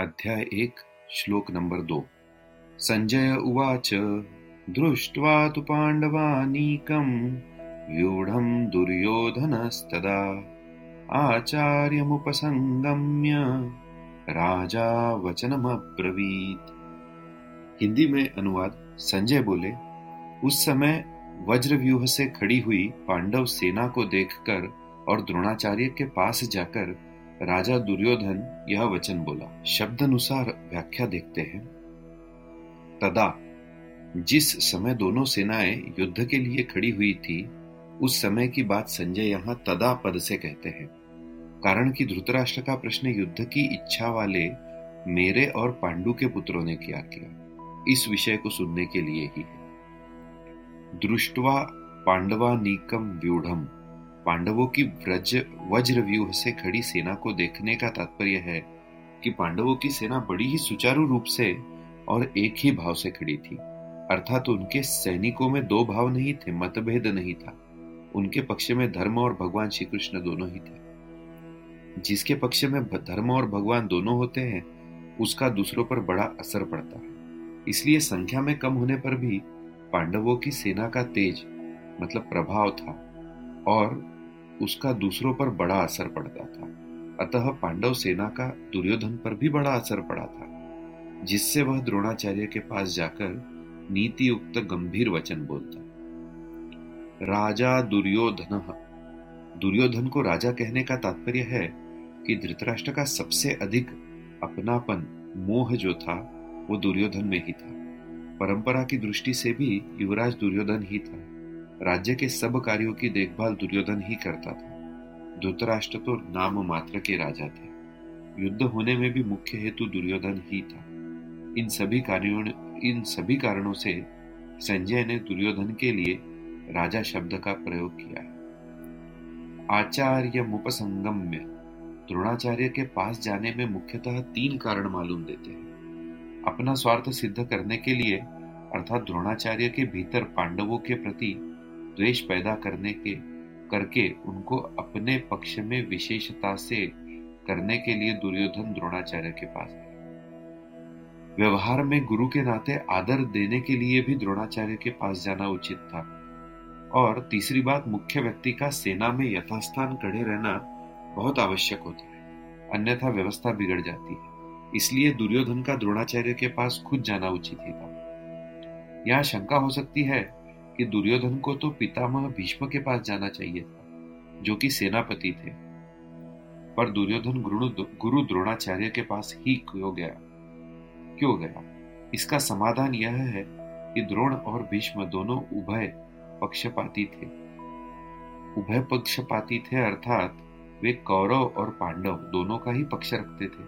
अध्याय 1 श्लोक नंबर 2। संजय उवाच दृष्ट्वा तु पाण्डवानीकं व्यूढं दुर्योधनस्तदा आचार्यमुपसंगम्य राजा वचनमब्रवीत्। हिंदी में अनुवाद। संजय बोले, उस समय वज्रव्यूह से खड़ी हुई पांडव सेना को देखकर और द्रोणाचार्य के पास जाकर राजा दुर्योधन यह वचन बोला। शब्द अनुसार व्याख्या देखते हैं। तदा, जिस समय दोनों सेनाएं युद्ध के लिए खड़ी हुई थी, उस समय की बात संजय यहाँ तदा पद से कहते हैं, कारण कि धृतराष्ट्र का प्रश्न युद्ध की इच्छा वाले मेरे और पांडु के पुत्रों ने क्या किया, इस विषय को सुनने के लिए ही है। दृष्ट्वा पांडवानीकम व्यूढ़म, पांडवों की वज्रव्यूह से खड़ी सेना को देखने का तात्पर्य है कि पांडवों की सेना बड़ी ही सुचारू रूप से और एक ही भाव से खड़ी थी, अर्थात उनके सैनिकों में दो भाव नहीं थे, मतभेद नहीं था। उनके पक्ष में धर्म और भगवान श्री कृष्ण दोनों ही थे। जिसके पक्ष में धर्म और भगवान दोनों होते हैं, उसका दूसरों पर बड़ा असर पड़ता है। इसलिए संख्या में कम होने पर भी पांडवों की सेना का तेज मतलब प्रभाव था और उसका दूसरों पर बड़ा असर पड़ता था। अतः पांडव सेना का दुर्योधन पर भी बड़ा असर पड़ा था, जिससे वह द्रोणाचार्य के पास जाकर नीति युक्त गंभीर वचन बोलता। राजा दुर्योधनः। दुर्योधन को राजा कहने का तात्पर्य है कि धृतराष्ट्र का सबसे अधिक अपनापन मोह जो था वो दुर्योधन में ही था। परंपरा की दृष्टि से भी युवराज दुर्योधन ही था। राज्य के सब कार्यों की देखभाल दुर्योधन ही करता था। धृतराष्ट्र तो नाम मात्र के राजा थे। युद्ध होने में भी मुख्य हेतु दुर्योधन ही था। इन सभी कारणों से संजय ने दुर्योधन के लिए राजा शब्द का प्रयोग किया है। आचार्य मुपसंगम्य, द्रोणाचार्य के पास जाने में मुख्यतः 3 कारण मालूम देते हैं। अपना स्वार्थ सिद्ध करने के लिए, अर्थात द्रोणाचार्य के भीतर पांडवों के प्रति द्वेष पैदा करके उनको अपने पक्ष में विशेषता से करने के लिए दुर्योधन द्रोणाचार्य के पास गया। व्यवहार में गुरु के नाते आदर देने के लिए भी द्रोणाचार्य के पास जाना उचित था। और तीसरी बात, मुख्य व्यक्ति का सेना में यथास्थान खड़े रहना बहुत आवश्यक होता है, अन्यथा व्यवस्था बिगड़ जाती है। इसलिए दुर्योधन का द्रोणाचार्य के पास खुद जाना उचित ही था। यह शंका हो सकती है कि दुर्योधन को तो पितामह भीष्म के पास जाना चाहिए था, जो कि सेनापति थे, पर दुर्योधन गुरु द्रोणाचार्य के पास ही क्यों गया? इसका समाधान यह है कि द्रोण और भीष्म दोनों उभय पक्षपाती थे, अर्थात वे कौरव और पांडव दोनों का ही पक्ष रखते थे।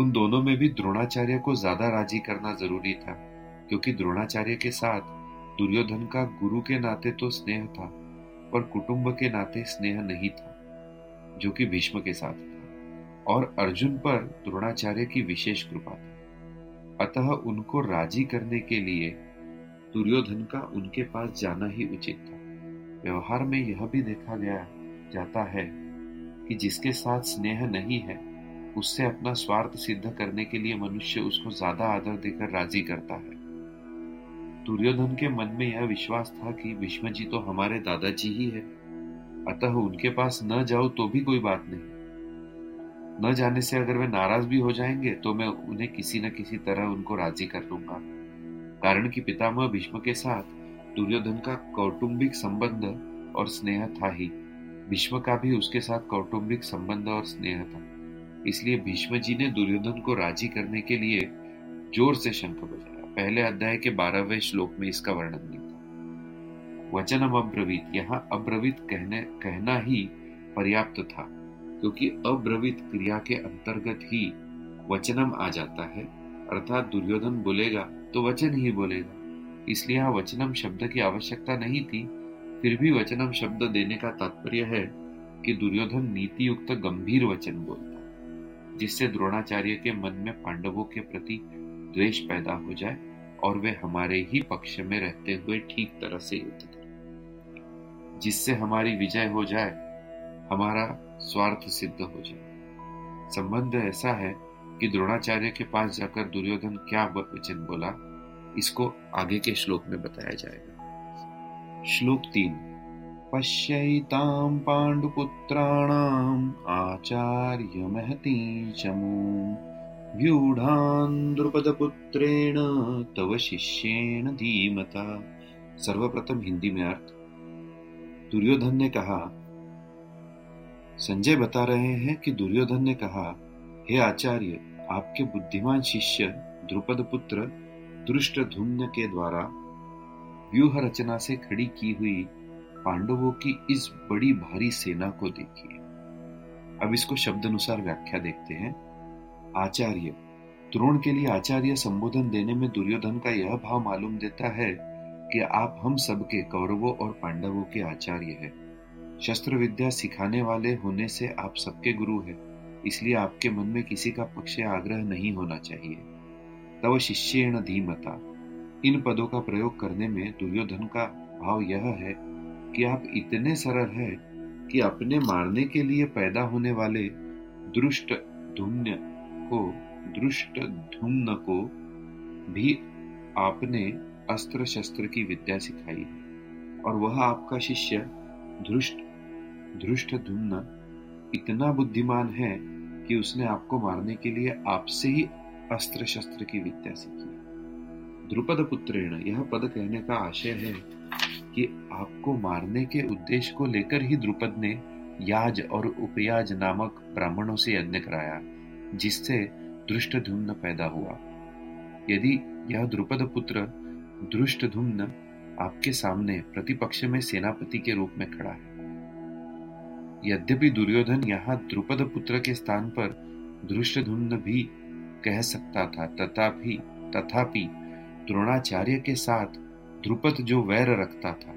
उन दोनों में भी द्रोणाचार्य को ज्यादा राजी करना जरूरी था, क्योंकि द्रोणाचार्य के साथ दुर्योधन का गुरु के नाते तो स्नेह था, पर कुटुंब के नाते स्नेह नहीं था, जो कि भीष्म के साथ था। और अर्जुन पर द्रोणाचार्य की विशेष कृपा थी, अतः उनको राजी करने के लिए दुर्योधन का उनके पास जाना ही उचित था। व्यवहार में यह भी देखा जाता है कि जिसके साथ स्नेह नहीं है, उससे अपना स्वार्थ सिद्ध करने के लिए मनुष्य उसको ज्यादा आदर देकर राजी करता है। दुर्योधन के मन में यह विश्वास था कि भीष्म जी तो हमारे दादाजी ही है, अतः उनके पास न जाओ तो भी कोई बात नहीं। न जाने से अगर वे नाराज भी हो जाएंगे तो मैं उन्हें किसी न किसी तरह उनको राजी कर लूंगा। कारण कि पितामह भीष्म के साथ दुर्योधन का कौटुंबिक संबंध और स्नेह था ही, भीष्म का भी उसके साथ कौटुंबिक संबंध और स्नेह था। इसलिए भीष्म जी ने दुर्योधन को राजी करने के लिए जोर से शंख बजाया। पहले अध्याय के 12वें श्लोक में इसका वर्णन मिलता है। वचनम अब्रवीत, यहाँ अब्रवीत कहना ही पर्याप्त था, क्योंकि अब्रवीत क्रिया के अंतर्गत ही वचनम आ जाता है, अर्थात दुर्योधन बोलेगा तो वचन ही बोलेगा। इसलिए यहाँ वचनम शब्द की आवश्यकता नहीं थी। फिर भी वचनम शब्द देने का तात्पर्य है कि दुर्योधन नीति युक्त गंभीर वचन बोलता, जिससे द्रोणाचार्य के मन में पांडवों के प्रति द्वेष पैदा हो जाए और वे हमारे ही पक्ष में रहते हुए ठीक तरह से युद्ध करें, जिससे हमारी विजय हो जाए, हमारा स्वार्थ सिद्ध हो जाए। संबंध ऐसा है कि द्रोणाचार्य के पास जाकर दुर्योधन क्या वचन बोला, इसको आगे के श्लोक में बताया जाएगा। श्लोक 3, पश्यैतां पाण्डुपुत्राणां आचार्य महतीं चमूं व्यूढान् द्रुपदपुत्रेण तव शिष्येण धीमता। सर्वप्रथम हिंदी में अर्थ, दुर्योधन ने कहा, संजय बता रहे हैं कि दुर्योधन ने कहा, हे आचार्य, आपके बुद्धिमान शिष्य द्रुपद पुत्र धृष्टद्युम्न के द्वारा व्यूह रचना से खड़ी की हुई पांडवों की इस बड़ी भारी सेना को देखिए। अब इसको शब्द अनुसार व्याख्या देखते हैं। आचार्य, द्रोण के लिए आचार्य संबोधन देने में दुर्योधन का यह भाव मालूम देता है कि आप हम सबके कौरवों और पांडवों के आचार्य हैं। शस्त्र विद्या सिखाने वाले होने से आप सबके गुरु हैं, इसलिए आपके मन में किसी का पक्ष या आग्रह नहीं होना चाहिए। तव शिष्येण धीमता, इन पदों का प्रयोग करने में दुर्योधन का भाव यह है कि आप इतने सरल हैं कि अपने मारने के लिए पैदा होने वाले धृष्टद्युम्न को भी आपने अस्त्र शस्त्र की विद्या सिखाई है, और वह आपका शिष्य धृष्टद्युम्न इतना बुद्धिमान है कि उसने आपको मारने के लिए आपसे ही अस्त्र शस्त्र की विद्या सीखी। द्रुपद पुत्रेण, यह पद कहने का आशय है कि आपको मारने के उद्देश्य को लेकर ही द्रुपद ने याज और उपयाज नामक ब्राह्मणों से यज्ञ कराया, जिससे धृष्टद्युम्न पैदा हुआ। यदि यह द्रुपद पुत्र धृष्टद्युम्न आपके सामने प्रतिपक्ष में सेनापति के रूप में खड़ा है, यद्यपि दुर्योधन यहाँ द्रुपद पुत्र के स्थान पर धृष्टद्युम्न भी कह सकता था, तथापि द्रोणाचार्य के साथ द्रुपद जो वैर रखता था,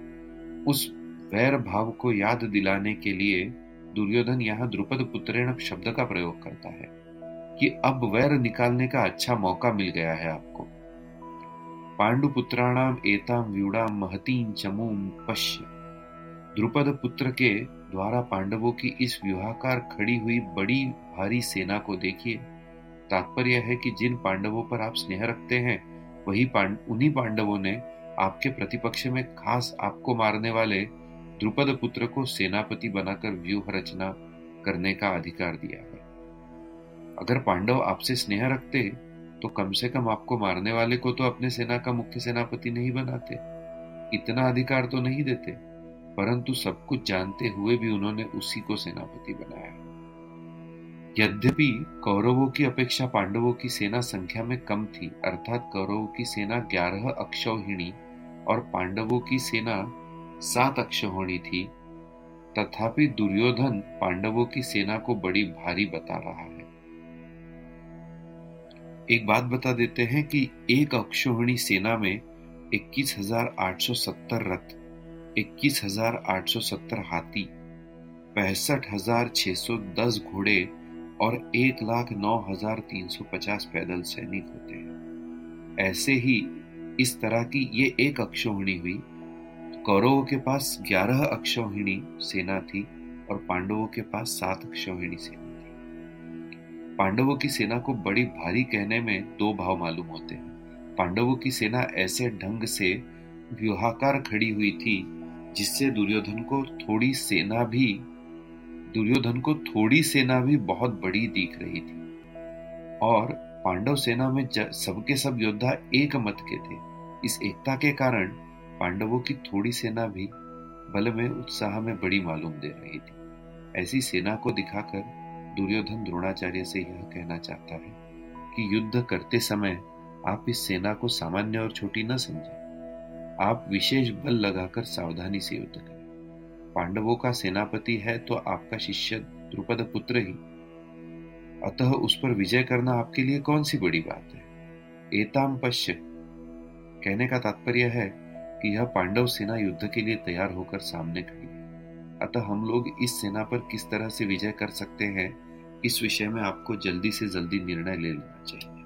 उस वैर भाव को याद दिलाने के लिए दुर्योधन यहाँ द्रुपद पुत्रेण शब्द का प्रयोग करता है कि अब वैर निकालने का अच्छा मौका मिल गया है आपको। पांडुपुत्राणाम एताम व्यूढ़ाम महतीं चमूम पश्य, द्रुपद पुत्र के द्वारा पांडवों की इस व्यूहाकार खड़ी हुई बड़ी भारी सेना को देखिए। तात्पर्य है कि जिन पांडवों पर आप स्नेह रखते हैं, वही उन्हीं पांडवों ने आपके प्रतिपक्ष में खास आपको मारने वाले द्रुपद पुत्र को सेनापति बनाकर व्यूह रचना करने का अधिकार दिया है। अगर पांडव आपसे स्नेह रखते तो कम से कम आपको मारने वाले को तो अपने सेना का मुख्य सेनापति नहीं बनाते, इतना अधिकार तो नहीं देते, परंतु सब कुछ जानते हुए भी उन्होंने उसी को सेनापति बनाया। यद्यपि कौरवों की अपेक्षा पांडवों की सेना संख्या में कम थी, अर्थात कौरवों की सेना 11 अक्षौहिणी और पांडवों की सेना 7 अक्षौहिणी थी, तथापि दुर्योधन पांडवों की सेना को बड़ी भारी बता रहा है। एक बात बता देते हैं कि एक अक्षौहिणी सेना में 21,870 रथ, 21,870 हाथी, 65,610 घोड़े और 109,350 पैदल सैनिक होते हैं। ऐसे ही इस तरह की ये एक अक्षौहिणी हुई। कौरवों के पास 11 अक्षौहिणी सेना थी और पांडवों के पास 7 अक्षौहिणी सेना। पांडवों की सेना को बड़ी भारी कहने में दो भाव मालूम होते हैं। पांडवों की सेना ऐसे ढंग से व्यूहाकार खड़ी हुई थी जिससे दुर्योधन को थोड़ी सेना भी बहुत बड़ी दिख रही थी, और पांडव सेना में सबके सब योद्धा एक मत के थे। इस एकता के कारण पांडवों की थोड़ी सेना भी बल में उत्साह में बड़ी मालूम दे रही थी। ऐसी सेना को दिखाकर दुर्योधन द्रोणाचार्य से यह कहना चाहता है कि युद्ध करते समय आप इस सेना को सामान्य और छोटी न समझें, आप विशेष बल लगाकर सावधानी से युद्ध करें। पांडवों का सेनापति है तो आपका शिष्य द्रुपद पुत्र ही, अतः उस पर विजय करना आपके लिए कौन सी बड़ी बात है। एताम पश्य कहने का तात्पर्य है कि यह पांडव सेना युद्ध के लिए तैयार होकर सामने खड़ी, अतः हम लोग इस सेना पर किस तरह से विजय कर सकते हैं, इस विषय में आपको जल्दी से जल्दी निर्णय ले लेना चाहिए।